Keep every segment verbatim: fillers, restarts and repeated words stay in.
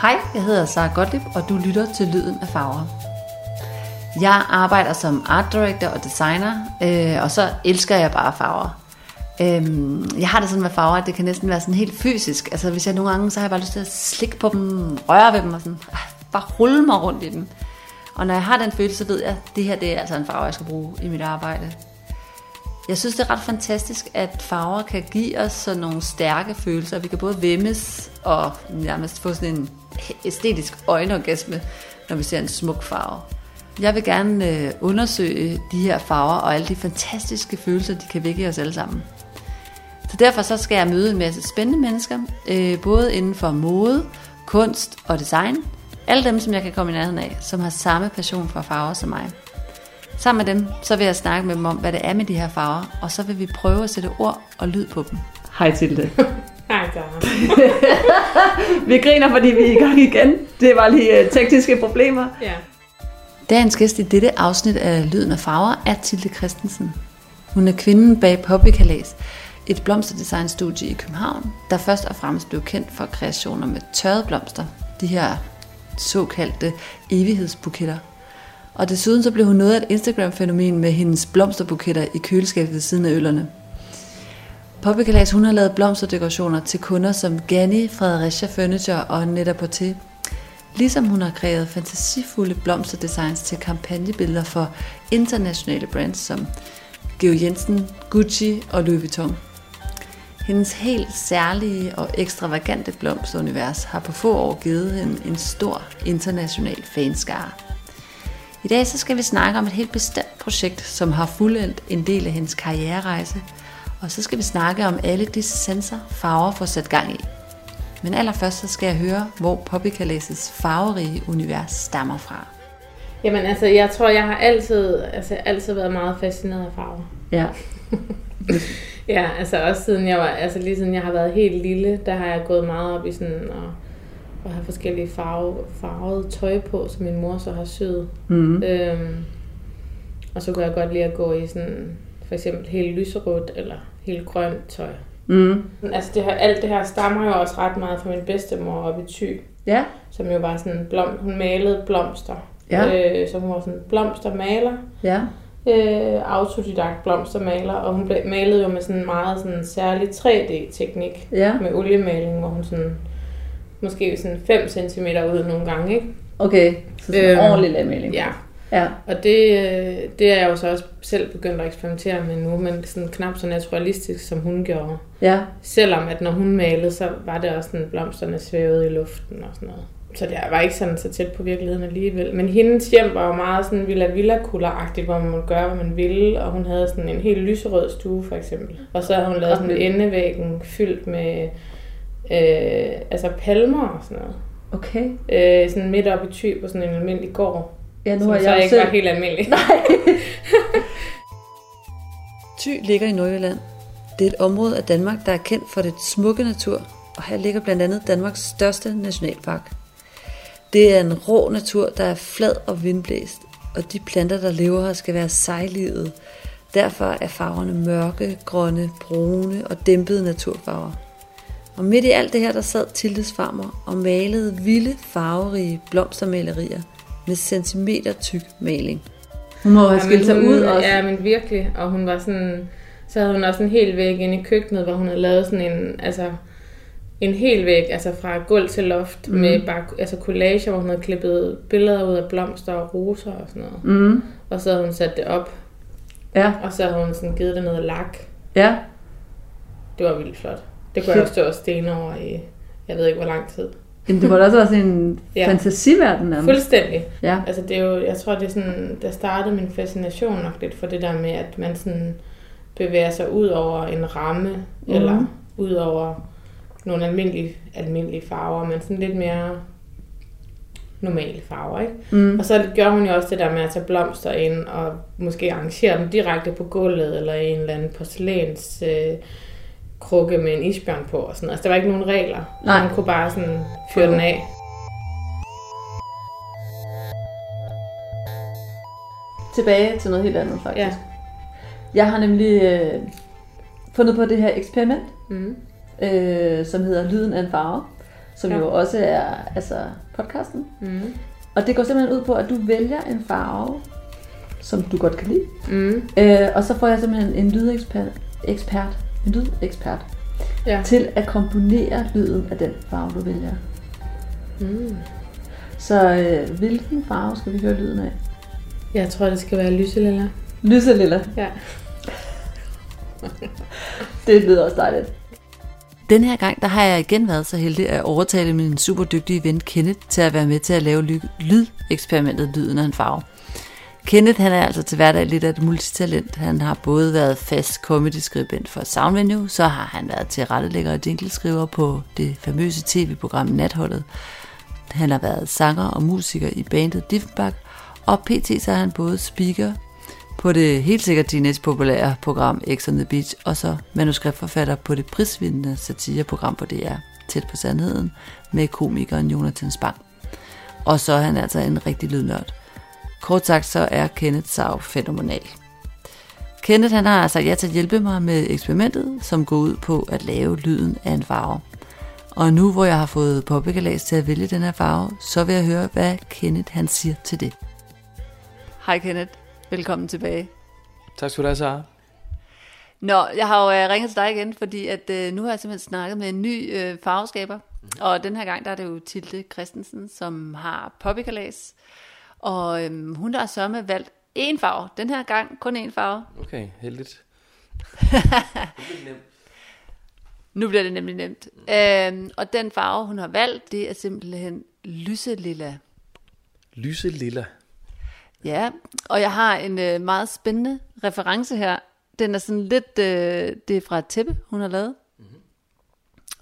Hej, jeg hedder Sara Gottlieb, og du lytter til Lyden af Farver. Jeg arbejder som art director og designer, øh, og så elsker jeg bare farver. Øh, jeg har det sådan med farver, at det kan næsten være sådan helt fysisk. Altså hvis jeg nogle gange, så har jeg bare lyst til at slikke på dem, røre ved dem og sådan, bare rulle mig rundt i dem. Og når jeg har den følelse, så ved jeg, at det her det er altså en farve, jeg skal bruge i mit arbejde. Jeg synes, det er ret fantastisk, at farver kan give os sådan nogle stærke følelser. Vi kan både væmmes og nærmest få sådan en æstetisk øjenorgasme, når vi ser en smuk farve. Jeg vil gerne undersøge de her farver og alle de fantastiske følelser, de kan vække i os alle sammen. Så derfor så skal jeg møde en masse spændende mennesker, både inden for mode, kunst og design. Alle dem, som jeg kan komme i nærheden af, som har samme passion for farver som mig. Sammen med dem, så vil jeg snakke med dem om, hvad det er med de her farver, og så vil vi prøve at sætte ord og lyd på dem. Hej Tilde. Hej Sara. Vi griner, fordi vi er i gang igen. Det var lige tekniske problemer. Ja. Dagens gæst i dette afsnit af Lyden af Farver er Tilde Christensen. Hun er kvinden bag Poppykalas, et blomsterdesignstudie i København, der først og fremmest blev kendt for kreationer med tørrede blomster, de her såkaldte evighedsbuketter. Og desuden så blev hun noget af et Instagram-fænomen med hendes blomsterbuketter i køleskabet ved siden af øllerne. Poppykalas, hun har lavet blomsterdekorationer til kunder som Ganni, Fredericia Furniture og Net-a-Porter. Ligesom hun har kreeret fantasifulde blomsterdesigns til kampagnebilleder for internationale brands som Georg Jensen, Gucci og Louis Vuitton. Hendes helt særlige og ekstravagante blomsterunivers har på få år givet hende en stor international fanskare. I dag så skal vi snakke om et helt bestemt projekt, som har fuldendt en del af hendes karriererejse. Og så skal vi snakke om alle de sensorer, farver får sat gang i. Men allerførst så skal jeg høre, hvor Poppykalas' farverige univers stammer fra. Jamen altså, jeg tror, jeg har altid, altså, altid været meget fascineret af farver. Ja. Ja, altså også siden jeg var, altså lige siden jeg har været helt lille, der har jeg gået meget op i sådan og og have forskellige farve, farvede tøj på, som min mor så har syet. Mm. Øhm, og så kunne jeg godt lide at gå i sådan, for eksempel helt lyserødt eller helt grønt tøj. Mm. Altså det her, alt det her stammer jo også ret meget fra min bedstemor oppe i Thy. Ja. Som jo var sådan en blom, hun malede blomster. Ja. Øh, så hun var sådan en blomstermaler. Ja. Øh, autodidakt blomstermaler, og hun malede jo med sådan en meget sådan særlig tre D-teknik. Ja. Med oliemaling, hvor hun sådan måske sådan fem centimeter ud nogle gange, ikke? Okay, så sådan en øhm, ordentlig lavmaling. Ja. Ja. Og det, det er jeg jo så også selv begyndt at eksperimentere med nu, men sådan knap så naturalistisk, som hun gjorde. Ja. Selvom at når hun malede, så var det også sådan, blomsterne svævede i luften og sådan noget. Så det var ikke sådan så tæt på virkeligheden alligevel. Men hendes hjem var jo meget sådan villa-villa-kuller-agtigt, hvor man måtte gøre, hvad man ville. Og hun havde sådan en helt lyserød stue, for eksempel. Og så havde hun lavet sådan en endevæggen fyldt med Øh, altså palmer og sådan noget. Okay. Øh, sådan midt oppe i Thy på sådan en almindelig gård. Ja, nu har jeg så ikke selv var helt almindelig. Nej. Thy ligger i Nordjylland. Det er et område af Danmark, der er kendt for det smukke natur, og her ligger blandt andet Danmarks største nationalpark. Det er en rå natur, der er flad og vindblæst, og de planter, der lever her, skal være sejlivede. Derfor er farverne mørke, grønne, brune og dæmpede naturfarver. Og midt i alt det her, der sad Tildes farmor og malede vilde, farverige blomstermalerier med centimeter tyk maling. Hun må have skilt sig ud også. Ja, men virkelig. Og hun var sådan, så havde hun også en hel væg inde i køkkenet, hvor hun havde lavet sådan en, altså en hel væg, altså fra gulv til loft, mm. med bare altså collager, hvor hun havde klippet billeder ud af blomster og roser og sådan noget. Mm. Og så havde hun sat det op. Ja. Og så havde hun sådan givet det noget lak. Ja. Det var vildt flot. Det kunne jeg jo stå og stene over i, jeg ved ikke hvor lang tid. Jamen det var da også sådan en ja. fantasiverden. Om. Fuldstændig. Ja. Altså det er jo, jeg tror det er sådan, der startede min fascination nok lidt for det der med, at man sådan bevæger sig ud over en ramme, mm-hmm. eller ud over nogle almindelige, almindelige farver, men sådan lidt mere normale farver, ikke? Mm. Og så gjorde hun jo også det der med at tage blomster ind, og måske arrangere dem direkte på gulvet, eller i en eller anden porcelæns Øh, krukke med en isbjørn på og sådan noget. Altså, der var ikke nogen regler. Nej. Man kunne bare sådan fyre den af. Tilbage til noget helt andet, faktisk. Ja. Jeg har nemlig øh, fundet på det her eksperiment, mm. øh, som hedder Lyden af en farve, som ja. jo også er altså podcasten. Mm. Og det går simpelthen ud på, at du vælger en farve, som du godt kan lide. Mm. Øh, og så får jeg simpelthen en lydekspert, ekspert, en lydekspert ja. til at komponere lyden af den farve, du vælger. Mm. Så øh, hvilken farve skal vi høre lyden af? Jeg tror, det skal være lyselilla. Lyselilla? Ja. Det lyder også dejligt. Den her gang, der har jeg igen været så heldig at overtale min super dygtige ven Kenneth til at være med til at lave ly- lydeksperimentet lyden af en farve. Kenneth, han er altså til hverdag lidt af et multitalent. Han har både været fast comedy-skribent for Soundvenue, så har han været tilrettelægger og jingleskriver på det famøse tv-program Natholdet. Han har været sanger og musiker i bandet Diffenbach, og pt. Så er han både speaker på det helt sikkert de næst populære program Ex on the Beach, og så manuskriptforfatter på det prisvindende satireprogram på D R, Tæt på Sandheden, med komikeren Jonathan Spang. Og så er han altså en rigtig lydnørd. Kort sagt, så er Kenneth Sav fænomenal. Kenneth, han har altså ja til at hjælpe mig med eksperimentet, som går ud på at lave lyden af en farve. Og nu hvor jeg har fået Poppykalas til at vælge den her farve, så vil jeg høre, hvad Kenneth han siger til det. Hej Kenneth, velkommen tilbage. Tak skal du have, Sara. Nå, jeg har jo ringet til dig igen, fordi at, øh, nu har jeg simpelthen snakket med en ny øh, farveskaber. Mm-hmm. Og den her gang, der er det jo Tilde Christensen, som har Poppykalas. Og øhm, hun har sørme valgt én farve. Den her gang kun én farve. Okay, heldigt. Nu bliver det nemlig nemt. Øhm, og den farve, hun har valgt, det er simpelthen lyselilla. Lyselilla? Ja, og jeg har en øh, meget spændende reference her. Den er sådan lidt, øh, det er fra et tæppe, hun har lavet. Mm-hmm.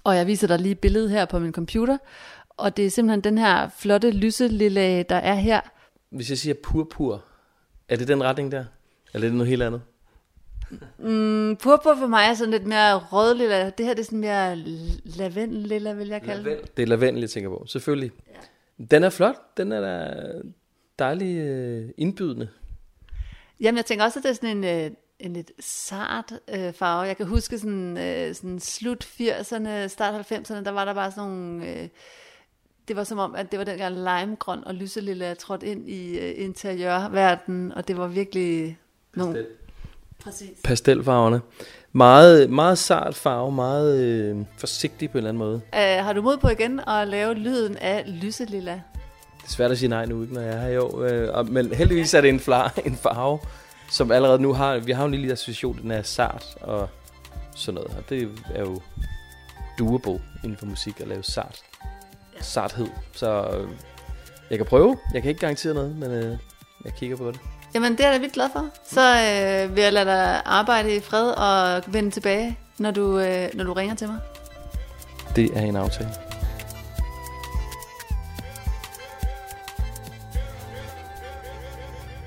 Og jeg viser dig lige billedet her på min computer. Og det er simpelthen den her flotte lyselilla, der er her. Hvis jeg siger purpur, er det den retning der? Eller er det noget helt andet? Mm, purpur for mig er sådan lidt mere rødlilla. Det her det er sådan mere lavendellilla, vil jeg kalde Lavend. det. Det er lavendel, jeg tænker på, selvfølgelig. Ja. Den er flot. Den er da dejlig indbydende. Jamen, jeg tænker også, at det er sådan en, en lidt sart øh, farve. Jeg kan huske sådan, øh, sådan slut firserne, start halvfemserne, der var der bare sådan nogle... Øh, Det var som om, at det var dengang limegrøn og lyselilla trådte ind i uh, interiørverdenen, og det var virkelig nogle... Pastel. Præcis. Pastelfarverne. Meget, meget sart farve, meget øh, forsigtig på en eller anden måde. Uh, har du mod på igen at lave lyden af lyselilla? Det er svært at sige nej nu, ikke, når jeg er her i år. Uh, men heldigvis er det en, flar, en farve, som allerede nu har... Vi har jo en lille association, den er sart og sådan noget. Og det er jo doable inden for musik at lave sart. Sarthed. Så øh, jeg kan prøve. Jeg kan ikke garantere noget, men øh, jeg kigger på det. Jamen, det er jeg da vildt glad for. Så øh, vil jeg lade dig arbejde i fred og vende tilbage, når du, øh, når du ringer til mig. Det er en aftale.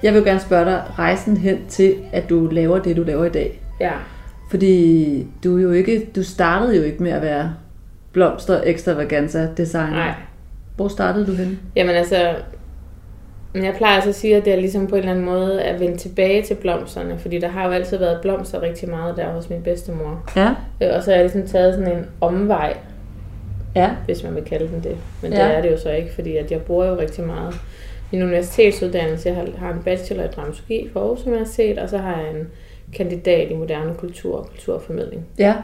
Jeg vil gerne spørge dig rejsen hen til, at du laver det, du laver i dag. Ja. Fordi du jo ikke, du startede jo ikke med at være... blomster, ekstravaganza, designer. Nej. Hvor startede du henne? Jamen altså, jeg plejer altså at sige, at det er ligesom på en eller anden måde at vende tilbage til blomsterne, fordi der har jo altid været blomster rigtig meget der hos min bedstemor. Ja. Og så har jeg ligesom taget sådan en omvej, ja. Hvis man vil kalde den det. Men ja. Det er det jo så ikke, fordi at jeg bruger jo rigtig meget min universitetsuddannelse. Jeg har en bachelor i dramaturgi fra Aarhus Universitet, og så har jeg en kandidat i moderne kultur og kulturformidling. Ja.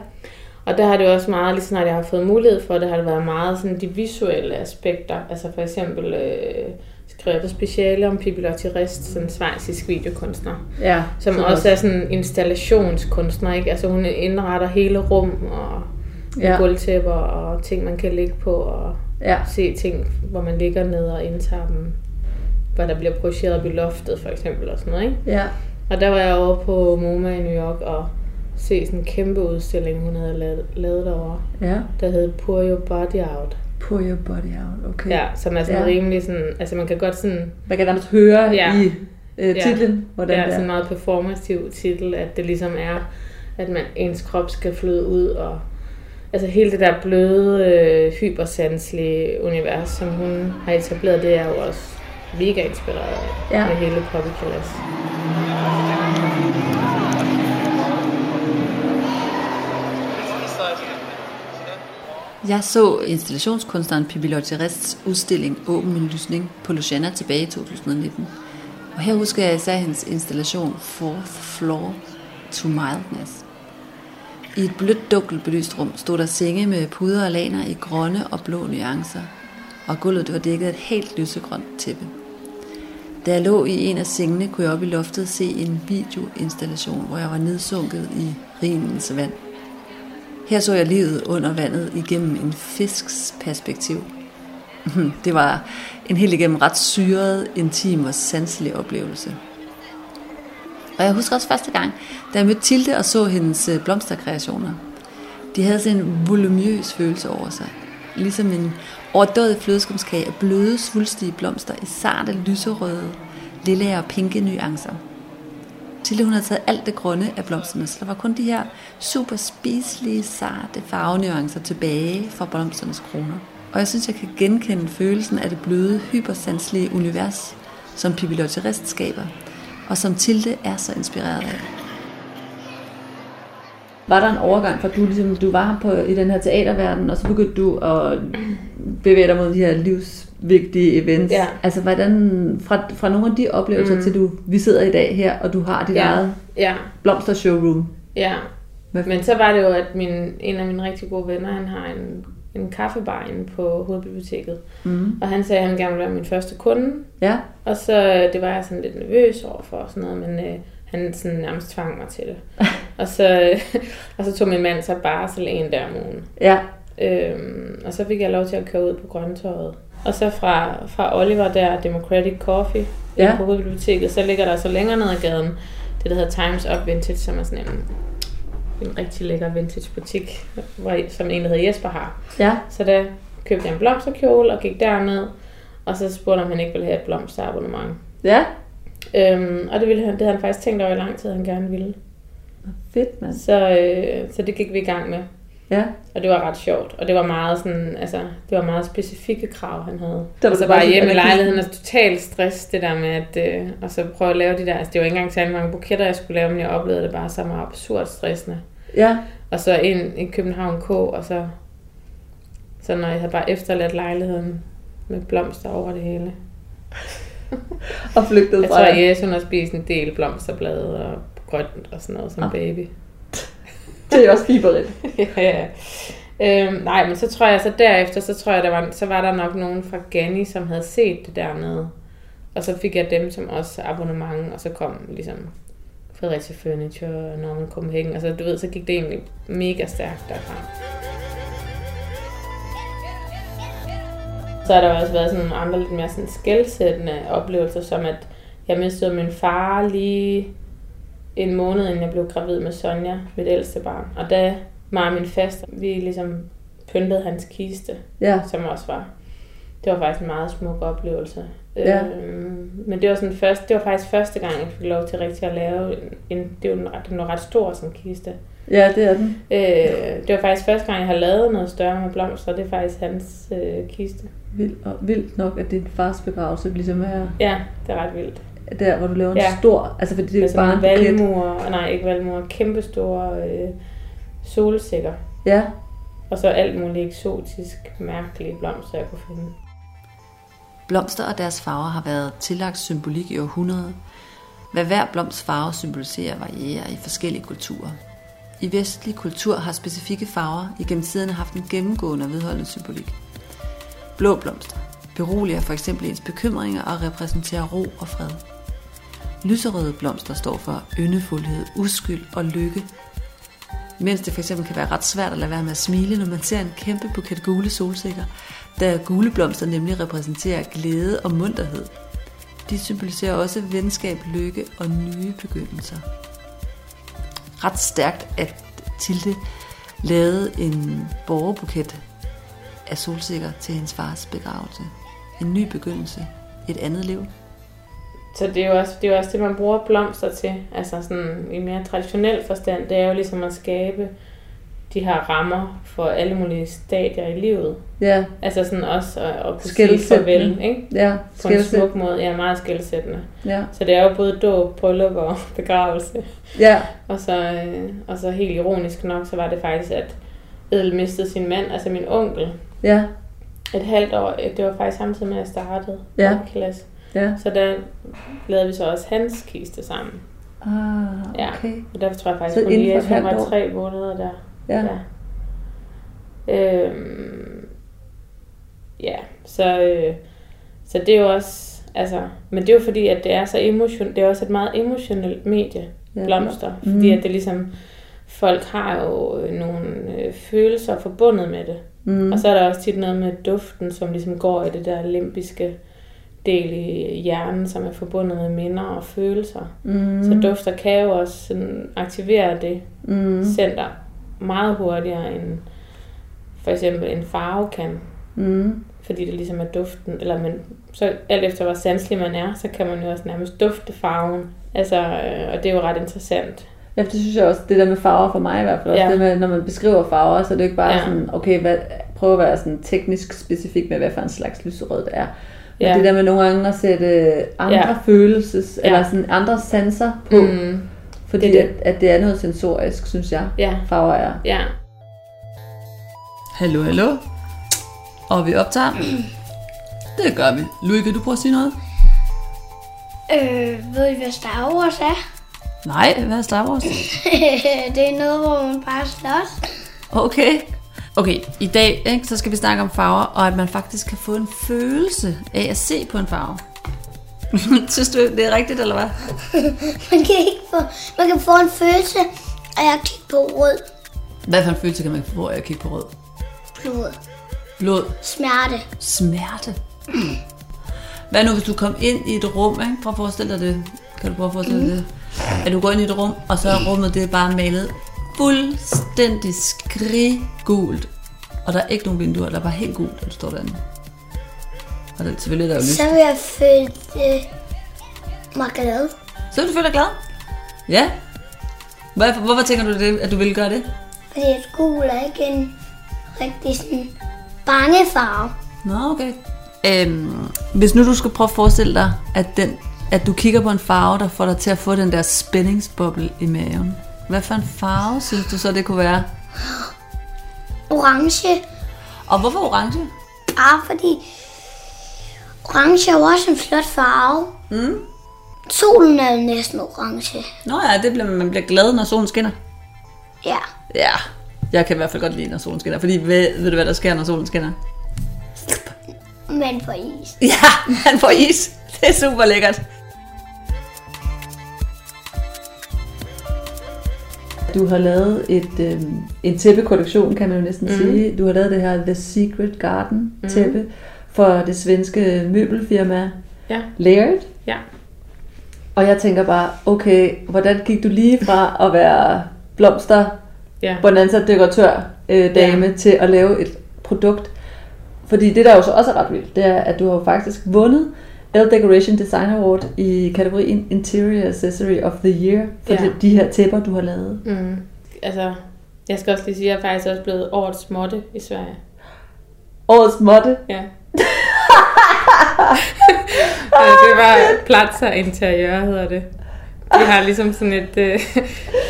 Og der har det også meget, lige snart jeg har fået mulighed for, det har det været meget sådan de visuelle aspekter. Altså for eksempel øh, skrevet et speciale om Pipilotti Rist, sådan en schweizisk videokunstner. Ja, som også, også er sådan en installationskunstner, ikke? Altså hun indretter hele rum og ja. Gulvtæpper og ting, man kan ligge på og ja. Se ting, hvor man ligger ned og indtager dem. Hvor der bliver projiceret op i loftet for eksempel og sådan noget, ikke? Ja. Og der var jeg over på MoMA i New York og... se sådan en kæmpe udstilling, hun havde lavet, lavet derovre, ja. Der hed Pour Your Body Out. Pour Your Body Out, okay. Ja, som er sådan ja. Rimelig sådan, altså man kan godt sådan... Man kan nærmest høre ja. I øh, titlen, ja. Hvordan det er. Det er sådan en meget performativ titel, at det ligesom er, at man, ens krop skal flyde ud, og altså hele det der bløde, øh, hypersanselige univers, som hun har etableret, det er jo også mega inspireret af, ja. Med hele Poppykalas. Jeg så installationskunstneren Pipilotti Rists udstilling Åben en lysning på Luciana tilbage i to tusind nitten. Og her husker jeg især hendes installation Fourth Floor to Mildness. I et blødt dunkelt belyst rum stod der senge med puder og laner i grønne og blå nuancer, og gulvet var dækket af et helt lysegrønt tæppe. Da jeg lå i en af sengene, kunne jeg op i loftet se en videoinstallation, hvor jeg var nedsunket i Rhinens vand. Her så jeg livet under vandet igennem en fisks perspektiv. Det var en helt igennem ret syret, intim og sanselig oplevelse. Og jeg husker også første gang, da jeg mødte Tilde og så hendes blomsterkreationer. De havde sådan en volumøs følelse over sig. Ligesom en overdådig flødeskumskage af bløde, svulstige blomster i sarte, lyserøde, lilla og pinke nuancer. Tilde hun havde taget alt det grønne af blomsterne, så der var kun de her super spiselige, sarte farvenuancer tilbage fra blomsternes kroner. Og jeg synes, jeg kan genkende følelsen af det bløde, hypersanselige univers, som Pipilotti Rist skaber, og som Tilde er så inspireret af. Var der en overgang, for du, ligesom, du var på, i den her teaterverden, og så begyndte du at bevæge dig mod de her livsvigtige events. Ja. Altså hvordan, fra, fra nogle af de oplevelser mm. til du, vi sidder i dag her, og du har dit ja. eget ja. blomstershowroom. Ja, men så var det jo, at min, en af mine rigtig gode venner, han har en, en kaffebar inde på hovedbiblioteket. Mm. Og han sagde, at han gerne ville være min første kunde. Ja. Og så det var jeg sådan lidt nervøs overfor og sådan noget, men... Øh, han sådan nærmest tvang mig til det. og, så, og så tog min mand så barsel en dag om ugen. Ja. Øhm, og så fik jeg lov til at køre ud på Grøntøjet. Og så fra, fra Oliver der, Democratic Coffee, ja. på hovedbiblioteket, så ligger der så længere ned ad gaden, det der hedder Times Up Vintage, som er sådan en, en rigtig lækker vintage butik, som en der hedder Jesper Har. Ja. Så der købte jeg en blomsterkjole og gik derned, og så spurgte om han ikke ville have et blomsterabonnement. Ja. Øhm, og det, ville han, det havde han faktisk tænkt over i lang tid, han gerne ville. Fedt, mand. Så, øh, så det gik vi i gang med. Ja. Og det var ret sjovt. Og det var meget sådan, altså, det var meget specifikke krav, han havde. Og så bare hjemme i lejligheden og totalt stress, det der med at, øh, og så prøve at lave de der, altså det var ikke engang særlig mange buketter, jeg skulle lave, men jeg oplevede det bare så meget absurd stressende. Ja. Og så ind i København K, og så, så når jeg havde bare efterladt lejligheden med blomster over det hele. og flygtede fra dig. Jeg tror, at hun har spist en del blomsterblade og grønt og sådan noget som ah. baby. Det er også fiberigt. ja. øhm, nej, men så tror jeg, så derefter, så tror jeg, der var, så var der nok nogen fra Ganni, som havde set det dernede. Og så fik jeg dem som også abonnement, og så kom ligesom Fredericia Furniture og Norman Copenhagen. Og så, du ved, så gik det egentlig mega stærkt derfra. Så har der også været sådan nogle andre lidt mere sådan skelsættende oplevelser, som at jeg mistede min far lige en måned, inden jeg blev gravid med Sonja, mit ældste barn. Og da mig og min faster, vi ligesom pyntede hans kiste, ja. som også var. Det var faktisk en meget smuk oplevelse. Ja. Øhm, men det var, sådan første, det var faktisk første gang, jeg fik lov til rigtig at lave en, det var en ret, den var ret stor som kiste. Ja, det er den. Øh, det var faktisk første gang, jeg har lavet noget større med blomster, det er faktisk hans øh, kiste. Vildt, og vildt nok, at din fars begravelse ligesom er... Ja, det er ret vildt. Der, hvor du laver en ja. stor... Altså, fordi det er bare en valmuer, nej, ikke valmuer, kæmpestore øh, solsikker. Ja. Og så alt muligt eksotisk, mærkelige blomster, jeg kunne finde. Blomster og deres farver har været tillagt symbolik i århundreder. Hvad hver blomst farve symboliserer, varierer i forskellige kulturer. I vestlig kultur har specifikke farver igennem tiden haft en gennemgående og vedholdende symbolik. Blå blomster beroliger for eksempel ens bekymringer og repræsenterer ro og fred. Lyserøde blomster står for yndefuldhed, uskyld og lykke. Mens det for eksempel kan være ret svært at lade være med at smile, når man ser en kæmpe buket gule solsikker, da gule blomster nemlig repræsenterer glæde og munterhed. De symboliserer også venskab, lykke og nye begyndelser. Ret stærkt, at Tilde lavede en borgerbuket af solsikker til hendes fars begravelse. En ny begyndelse. Et andet liv. Så det er jo også det, er jo også det man bruger blomster til. Altså sådan i mere traditionel forstand. Det er jo ligesom at skabe de her rammer for alle mulige stadier i livet. Ja. Altså sådan også at, at kunne sige farvel. Ikke? Ja. På en smuk måde. Ja, meget skelsættende. Ja. Så det er jo både dåb, bryllup og begravelse. Ja. og, så, og så helt ironisk nok, så var det faktisk, at Edel mistede sin mand, altså min onkel. Ja. Et halvt år, det var faktisk samtidig med, at jeg startede. Ja. Poppykalas. Ja. Så der lavede vi så også hans kiste sammen. Ah, okay. Ja, og derfor tror jeg faktisk, at jeg kun var tre måneder der. Ja. Ja, øhm, ja. Så, øh, så det er jo også, altså, men det er jo fordi, at det er så emotion, det er også et meget emotionelt medie, ja. Blomster, mm. fordi at det ligesom, folk har jo nogle øh, følelser forbundet med det. Mm. Og så er der også tit noget med duften, som ligesom går i det der limbiske del i hjernen, som er forbundet med minder og følelser. Mm. Så dufter kan jo også sådan aktivere det mm. center meget hurtigere end for eksempel en farve kan. Mm. Fordi det ligesom er duften, eller man, så alt efter hvor sanselig man er, så kan man jo også nærmest dufte farven. Altså, øh, og det er jo ret interessant. Ja, det synes jeg også, det der med farver for mig i hvert fald også, ja. Det med, når man beskriver farver, så er det ikke bare ja. Sådan, okay, hvad, prøv at være sådan teknisk specifik med, hvad for en slags lyserød det er. Men ja. Det der med nogle gange at sætte andre ja. Følelses, ja. Eller sådan andre sanser på, mm. fordi det, det. At, at det er noget sensorisk, synes jeg, ja. Farver er. Ja. Hallo, hallo. Og vi optager. Det gør vi. Louis, kan du prøve at sige noget? Øh, ved I hvad Star Wars er? Nej, hvad er Star Wars? Det er noget, hvor man bare slås. Okay. Okay, i dag ikke, så skal vi snakke om farver, og at man faktisk kan få en følelse af at se på en farve. Synes du, det er rigtigt, eller hvad? Man kan ikke få, man kan få en følelse af at kigge på rød. Hvad for en følelse kan man få af at kigge på rød? Blod. Blod? Smerte. Smerte? Mm. Hvad nu, hvis du kom ind i et rum, ikke? Prøv at forestille dig det. Kan du prøve at forestille dig mm. det? At du går ind i et rum, og så er rummet det er bare malet fuldstændig skriggult. Og der er ikke nogen vinduer, der er bare helt gult, og du står derinde. Og det er selvfølgelig der er jo lyst. Så vil jeg føle øh, mig glad. Så vil du føle dig glad? Ja. Hvorfor, hvorfor tænker du det, at du ville gøre det? Fordi at gul er ikke en rigtig sådan bange farve. Nå, okay. Øhm, hvis nu du skal prøve at forestille dig, at den... at du kigger på en farve, der får dig til at få den der spændingsboble i maven. Hvad for en farve synes du så, det kunne være? Orange. Og hvorfor orange? Bare fordi orange er jo også en flot farve. Mm. Solen er jo næsten orange. Nå ja, det bliver, man bliver glad, når solen skinner. Ja. Ja, jeg kan i hvert fald godt lide, når solen skinner. Fordi ved, ved du, hvad der sker, når solen skinner? Man får is. Ja, man får is. Det er super lækkert. Du har lavet et, øh, en tæppekollektion, kan man jo næsten mm. sige. Du har lavet det her The Secret Garden tæppe mm. for det svenske møbelfirma ja. Layered. Ja. Og jeg tænker bare, okay, hvordan gik du lige fra at være blomster, ja. Bonanza-dekoratør, øh, dame, ja. Til at lave et produkt? Fordi det, der jo så også er ret vildt, det er, at du har faktisk vundet Elle Decoration Design Award i kategorien Interior Accessory of the Year for ja. de, de her tæpper, du har lavet. Mm. Altså, jeg skal også lige sige, at jeg faktisk også blevet årets måtte i Sverige. Årets måtte? Ja. Det var Platser Interiør, hedder det. Vi har ligesom sådan et... Øh,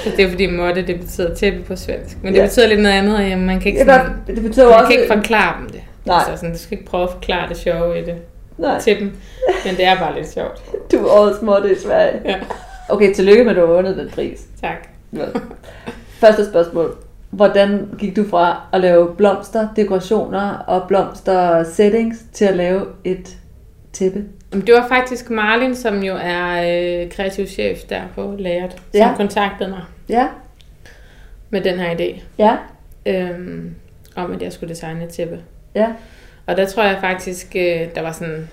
det er fordi måtte, det betyder tæppe på svensk. Men det ja. Betyder lidt noget andet, og man kan ikke, sådan, ja, det betyder man også, kan ikke forklare dem det. Nej. Altså sådan, du skal ikke prøve at forklare det sjove i det. Nej. Til dem, men det er bare lidt sjovt. Du er årets måtte i Sverige. Ja. Okay, tillykke med, at du har vundet den pris. Tak. Ja. Første spørgsmål. Hvordan gik du fra at lave blomster, dekorationer og blomster settings til at lave et tæppe? Det var faktisk Marlin, som jo er øh, kreativ chef der på Layered, som ja. Kontaktede mig ja. Med den her idé. Ja. Øhm, om, at jeg skulle designe et tæppe. Ja. Og der tror jeg faktisk, der var sådan,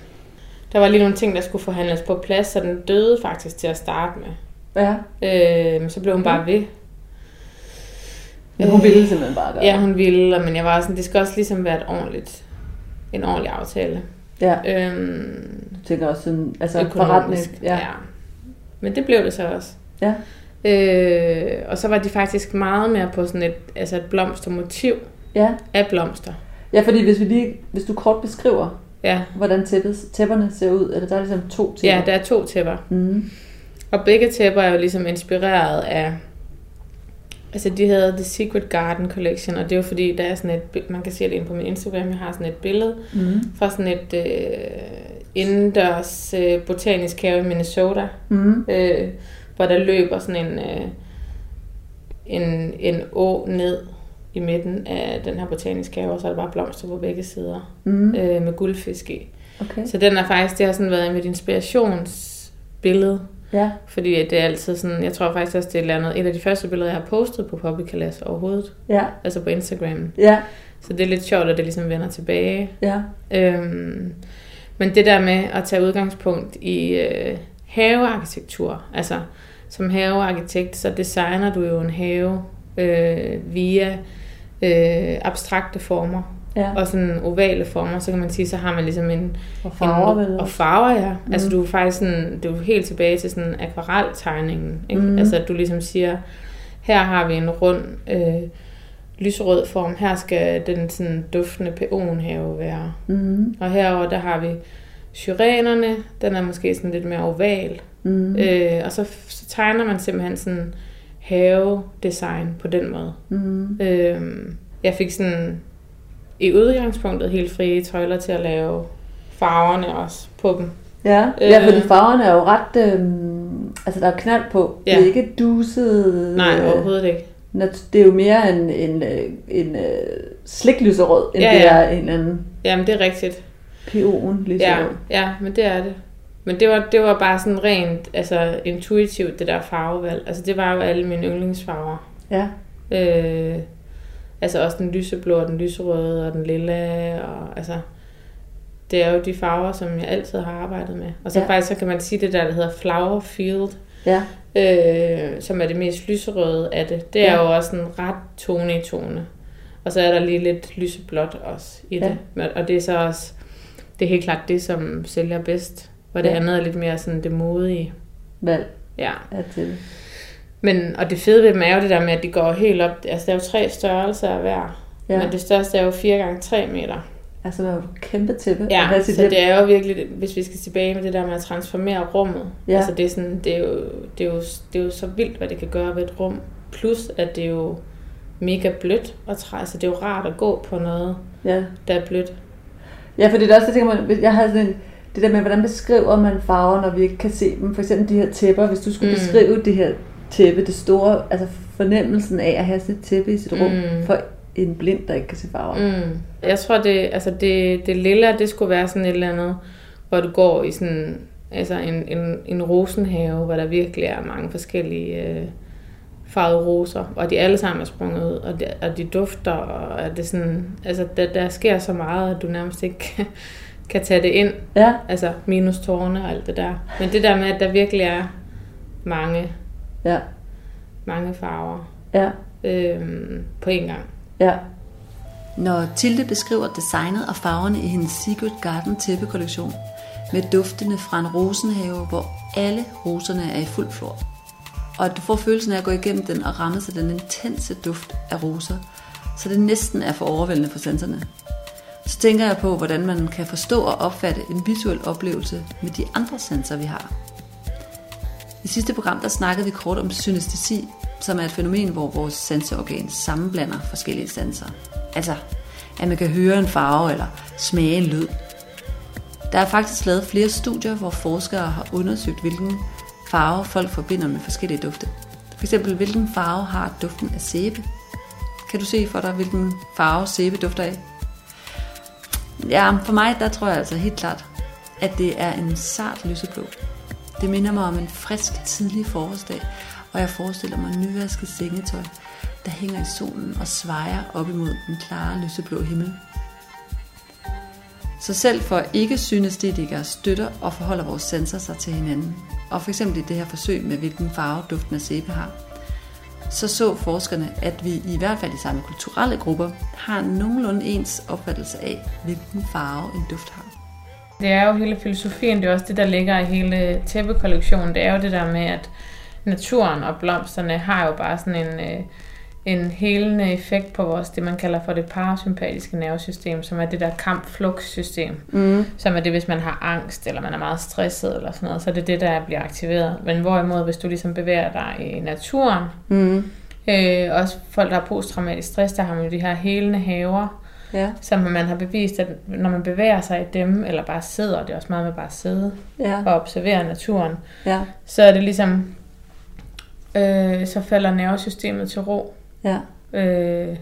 der var lige nogle ting, der skulle forhandles på plads, så den døde faktisk til at starte med. Ja. Øh, men så blev hun bare ved. Men hun ville simpelthen bare gøre. Ja, hun ville, men jeg var sådan, det skal også ligesom være et ordentligt, en ordentlig aftale. Ja. Øhm, du tænker også sådan, altså økonomisk, forretning. Ja. Ja. Men det blev det så også. Ja. Øh, og så var de faktisk meget mere på sådan et, altså et blomstermotiv ja. Af blomster. Ja, fordi hvis vi lige, hvis du kort beskriver, ja. Hvordan tæppet, tæpperne ser ud, eller der er ligesom to tæpper. Ja, der er to tæpper. Mm. Og begge tæpper er jo ligesom inspireret af Altså, de hedder The Secret Garden Collection, og det er jo fordi, der er sådan et, man kan se det inde på min Instagram, jeg har sådan et billede mm. fra sådan et øh, indendørs øh, botanisk have i Minnesota, mm. øh, hvor der løber sådan en, øh, en, en å ned i midten af den her botaniske have, og så er der bare blomster på begge sider mm. øh, med guldfisk i. Okay. Så den er faktisk, det har sådan været mit inspirationsbillede. Ja. Fordi det er altid sådan, jeg tror faktisk også, det er noget, et af de første billeder, jeg har postet på Poppykalas overhovedet. Ja. Altså på Instagram. Ja. Så det er lidt sjovt, at det ligesom vender tilbage. Ja. Øhm, men det der med at tage udgangspunkt i øh, havearkitektur, altså som havearkitekt, så designer du jo en have øh, via øh, abstrakte former. Ja. Og sådan ovale former, så kan man sige, så har man ligesom en... Og farver, en, og farver ja. Mm. Altså, du er faktisk sådan, du er helt tilbage til sådan akvareltegningen, ikke? Mm. Altså, at du ligesom siger, her har vi en rund, øh, lyserød form, her skal den sådan duftende peonhave være. Mm. Og herover der har vi syrenerne, den er måske sådan lidt mere oval. Mm. Øh, og så, så tegner man simpelthen sådan havedesign på den måde. Mm. Øh, jeg fik sådan... i udgangspunktet helt frie tøjler til at lave farverne også på dem. Ja, øh, ja fordi farverne er jo ret... Øh, altså, der er knald på. Ja. Det er ikke duset... Nej, overhovedet øh, ikke. Det er jo mere en, en, en, en sliklyserød, end ja, ja. det er en anden... Jamen, det er rigtigt. Peon lyserød. Ja, ja, men det er det. Men det var, det var bare sådan rent altså, intuitivt, det der farvevalg. Altså, det var jo alle mine yndlingsfarver. Ja. Øh... Altså også den lyseblå, og den lyserøde og den lilla. Og, altså, det er jo de farver, som jeg altid har arbejdet med. Og så ja. faktisk så kan man sige det der, der hedder Flower Field, ja. øh, som er det mest lyserøde af det. Det er ja. jo også en ret tone i tone. Og så er der lige lidt lyseblåt også i ja. det. Og det er så også, det er helt klart det, som sælger bedst. Hvor det ja. andet er lidt mere sådan det modige. Valg ja. er til. Men, og det fede ved dem er jo det der med, at de går helt op. Altså, der er jo tre størrelser af hver. Ja. Men det største er jo fire gange tre meter. Altså, der er jo kæmpe tæppe. Ja, så det. det er jo virkelig, hvis vi skal tilbage med det der med at transformere rummet. Ja. Altså, det er, sådan, det, er jo, det, er jo, det er jo så vildt, hvad det kan gøre ved et rum. Plus, at det er jo mega blødt og træ. Altså, det er jo rart at gå på noget, ja. der er blødt. Ja, for det er også, jeg tænker man, jeg har sådan en... Det der med, hvordan beskriver man farver, når vi ikke kan se dem? For eksempel de her tæpper. Hvis du skulle mm. beskrive det her... tæppe, det store, altså fornemmelsen af at have sådan et tæppe i sit rum mm. for en blind, der ikke kan se farver. Mm. Jeg tror, det, altså det, det lilla, det skulle være sådan et eller andet, hvor du går i sådan, altså en, en, en rosenhave, hvor der virkelig er mange forskellige øh, farvede roser, og de alle sammen er sprunget ud, og de, og de dufter, og er det sådan, altså der, der sker så meget, at du nærmest ikke kan, kan tage det ind. Ja. Altså minus tårne og alt det der. Men det der med, at der virkelig er mange Ja. mange farver ja. øhm, på en gang. Ja. Når Tilde beskriver designet og farverne i hendes Secret Garden tæppekollektion med duftene fra en rosenhave, hvor alle roserne er i fuld flor, og at du får følelsen af at gå igennem den og ramme sig den intense duft af roser, så det næsten er for overvældende for sanserne, så tænker jeg på, hvordan man kan forstå og opfatte en visuel oplevelse med de andre sanser, vi har. I sidste program, der snakkede vi kort om synestesi, som er et fænomen, hvor vores sanseorgan sammenblander forskellige sanser. Altså, at man kan høre en farve eller smage en lyd. Der er faktisk lavet flere studier, hvor forskere har undersøgt, hvilken farve folk forbinder med forskellige dufte. For eksempel, hvilken farve har duften af sæbe? Kan du se for dig, hvilken farve sæbe dufter af? Ja, for mig, der tror jeg altså helt klart, at det er en sart lyseblå. Det minder mig om en frisk, tidlig forårsdag, og jeg forestiller mig nyvasket sengetøj, der hænger i solen og svejer op imod den klare, lyseblå himmel. Så selv for ikke-synæstetikere støtter og forholder vores sanser sig til hinanden, og f.eks. i det her forsøg med, hvilken farve duften af sæbe har, så så forskerne, at vi i hvert fald i samme kulturelle grupper har nogenlunde ens opfattelse af, hvilken farve en duft har. Det er jo hele filosofien, det er også det, der ligger i hele tæppekollektionen. Det er jo det der med, at naturen og blomsterne har jo bare sådan en, en helende effekt på vores, det man kalder for det parasympatiske nervesystem, som er det der kamp-flugt-system, mm. som er det, hvis man har angst, eller man er meget stresset, eller sådan noget, så er det det, der bliver aktiveret. Men hvorimod, hvis du ligesom bevæger dig i naturen, mm. Øh, også folk, der har posttraumatisk stress, der har man jo de her hælende haver, ja. Som man har bevist, at når man bevæger sig i dem, eller bare sidder, det er også meget med bare at sidde ja. Og observere naturen, ja. Så er det ligesom, øh, så falder nervesystemet til ro. Ja. Øh,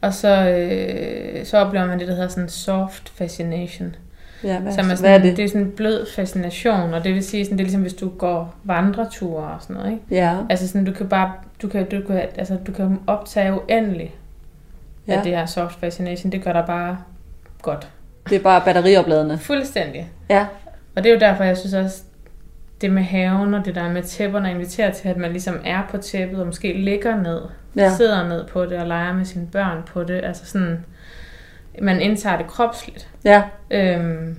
og så, øh, så oplever man det, der hedder sådan soft fascination. Ja, hvad, som er sådan, hvad er det? Det er sådan en blød fascination, og det vil sige sådan, det er ligesom hvis du går vandreture og sådan noget, ikke? Ja. Altså sådan du kan bare du kan du kan altså du kan optage uendeligt ja. Af det her soft fascination, det gør dig bare godt. Det er bare batteriopladende. Fuldstændig. Ja. Og det er jo derfor jeg synes også det med haven og det der med tæpperne inviterer til at man ligesom er på tæppet og måske ligger ned, ja. Sidder ned på det og leger med sine børn på det, altså sådan man indtager det kropsligt. Ja. Øhm,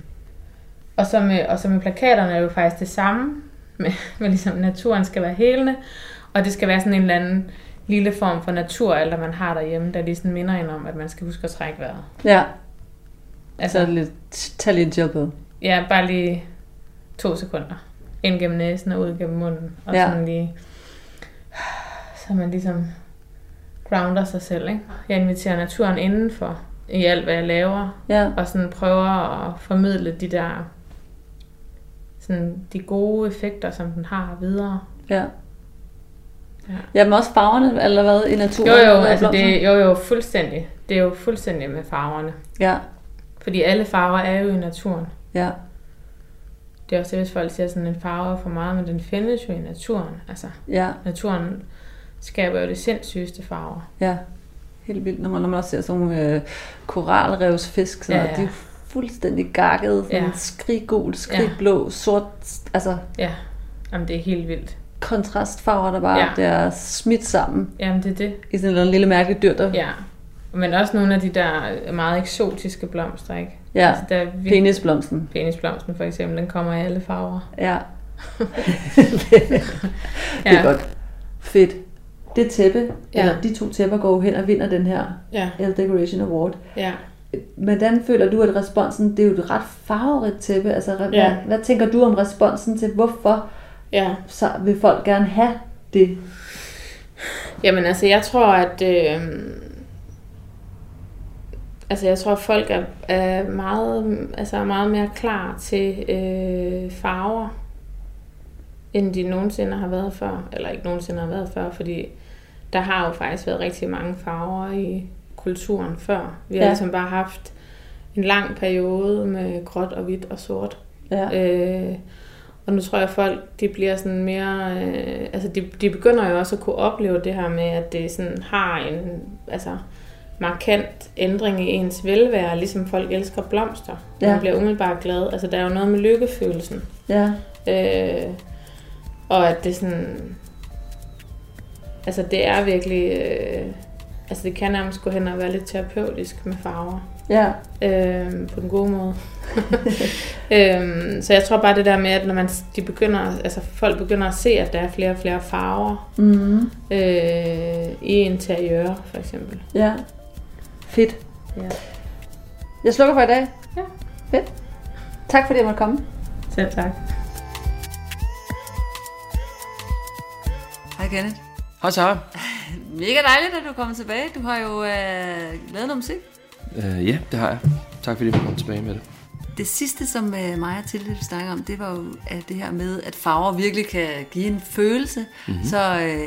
og, så med, og så med plakaterne er jo faktisk det samme. Med, med ligesom naturen skal være helende. Og det skal være sådan en eller anden lille form for naturalter, man har derhjemme, der lige sådan minder en om, at man skal huske at trække vejret. Ja. Altså så lidt, tag lige en job på. Ja, bare lige to sekunder. Ind gennem næsen og ud gennem munden. Og ja. Sådan lige... Så man ligesom grounder sig selv, ikke? Jeg inviterer naturen indenfor. I alt, hvad jeg laver, ja. Og sådan prøver at formidle de der sådan de gode effekter, som den har videre. Ja. Ja, ja men også farverne, eller hvad, i naturen? Jo, jo, altså det, jo, jo, fuldstændig. Det er jo fuldstændig med farverne. Ja. Fordi alle farver er jo i naturen. Ja. Det er også det, hvis folk siger sådan, en farve er for meget, men den findes jo i naturen. Altså, ja. Naturen skaber jo det sindssygeste farver. Ja. Helt vildt, når man, når man også ser sådan nogle øh, koralrevsfisk, så ja, ja. De er fuldstændig gakkede, ja. Skriggul, skrigblå, ja. Sort, altså... Ja, jamen det er helt vildt. Kontrastfarver, der bare ja. Der smidt sammen. Jamen det er det. I sådan en lille mærkelig dyr, der... Ja, men også nogle af de der meget eksotiske blomster, ikke? Ja, altså, der vildt... penisblomsten. Penisblomsten for eksempel, den kommer i alle farver. Ja. det er ja. Godt. Fedt. Det tæppe, ja. Eller de to tæpper går hen og vinder den her ja. Elle Decoration Award. Ja. Hvordan føler du, at responsen, det er jo et ret farverigt tæppe, altså hvad, ja. Hvad tænker du om responsen til, hvorfor ja. Så vil folk gerne have det? Jamen altså, jeg tror, at øh, altså jeg tror, at folk er, er meget, altså er meget mere klar til øh, farver, end de nogensinde har været før, eller ikke nogensinde har været før, fordi der har jo faktisk været rigtig mange farver i kulturen før. Vi har ja. Ligesom bare haft en lang periode med gråt og hvidt og sort. Ja. Øh, og nu tror jeg, at folk de bliver sådan mere... Øh, altså, de, de begynder jo også at kunne opleve det her med, at det sådan har en altså, markant ændring i ens velvære, ligesom folk elsker blomster. Ja. Man bliver umiddelbart glad. Altså, der er jo noget med lykkefølelsen. Ja. Øh, Og at det sådan... Altså det er virkelig... Øh, altså det kan nærmest gå hen og være lidt terapeutisk med farver. Ja. Øh, på den gode måde. øh, så jeg tror bare det der med, at når man, de begynder, altså folk begynder at se, at der er flere og flere farver. Mm-hmm. Øh, i interiører for eksempel. Ja. Fedt. Ja. Jeg slukker for i dag. Ja. Fedt. Tak fordi jeg måtte komme. Selv tak. Hej Kenneth. Hej Sara. Mega dejligt, at du er kommet tilbage. Du har jo øh, lavet noget musik. Øh, ja, det har jeg. Tak fordi du kom tilbage med det. Det sidste, som øh, mig og Tilde snakkede om, det var jo at det her med, at farver virkelig kan give en følelse. Mm-hmm. Så øh,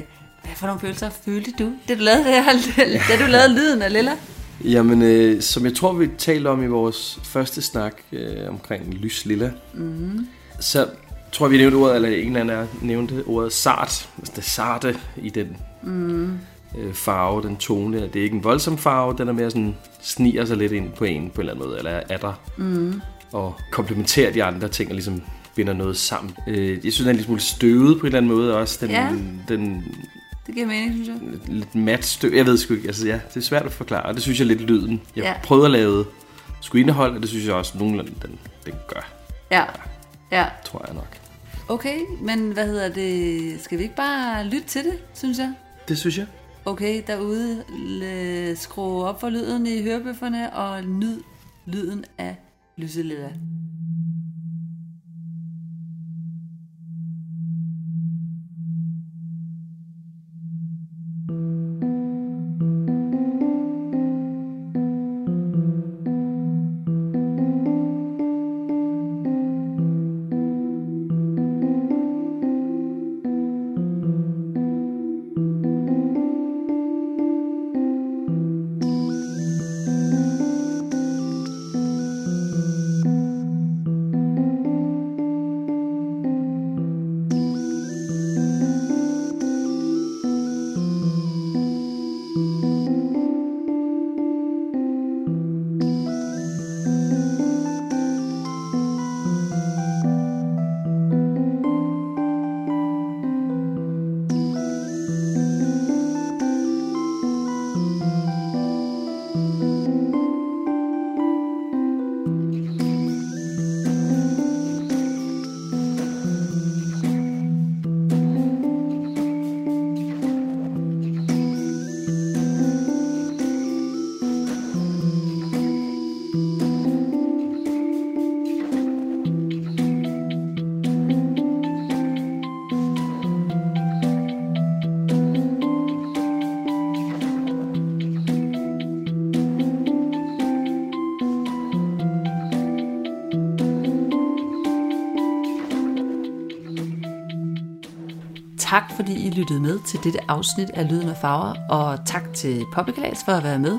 hvad for nogle følelser følte du, det du lavede her, da du lavede lyden af Lilla? Jamen, øh, som jeg tror, vi talte om i vores første snak øh, omkring lys lilla, mm-hmm. så... Jeg tror, vi nævnte ordet, eller en eller anden nævnte ordet sart. Altså det sarte i den mm. øh, farve, den tone. Det er ikke en voldsom farve, den er mere sådan, sniger sig lidt ind på en, på en eller anden måde, eller er der. Mm. Og komplementerer de andre ting, og ligesom binder noget sammen. Øh, jeg synes, den er en lille smule støvet på en eller anden måde også. Den, ja, den, det giver mening, synes jeg. Lidt mat støv, jeg ved sgu ikke. Altså ja, det er svært at forklare, og det synes jeg lidt lyden. Jeg ja. prøvede at lave skulle indeholde, og det synes jeg også nogenlunde, den, den gør. Ja, ja. Tror jeg nok. Okay, men hvad hedder det? Skal vi ikke bare lytte til det, synes jeg? Det synes jeg. Okay, derude l- skru op for lyden i hørebøfferne og nyd lyden af lyselilla. Mm. tak fordi I lyttede med til dette afsnit af Lyden af Farver, og tak til Poppykalas for at være med.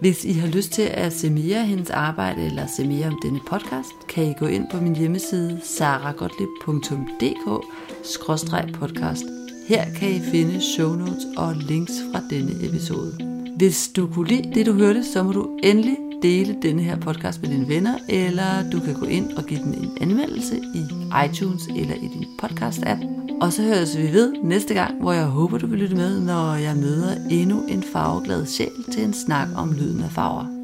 Hvis I har lyst til at se mere af hendes arbejde eller se mere om denne podcast, kan I gå ind på min hjemmeside sara gottlieb punktum d k skråstreg podcast. Her kan I finde show notes og links fra denne episode. Hvis du kunne lide det, du hørte, så må du endelig dele denne her podcast med dine venner, eller du kan gå ind og give den en anmeldelse i iTunes eller i din podcast-app. Og så høres vi ved næste gang, hvor jeg håber, du vil lytte med, når jeg møder endnu en farveglad sjæl til en snak om lyden af farver.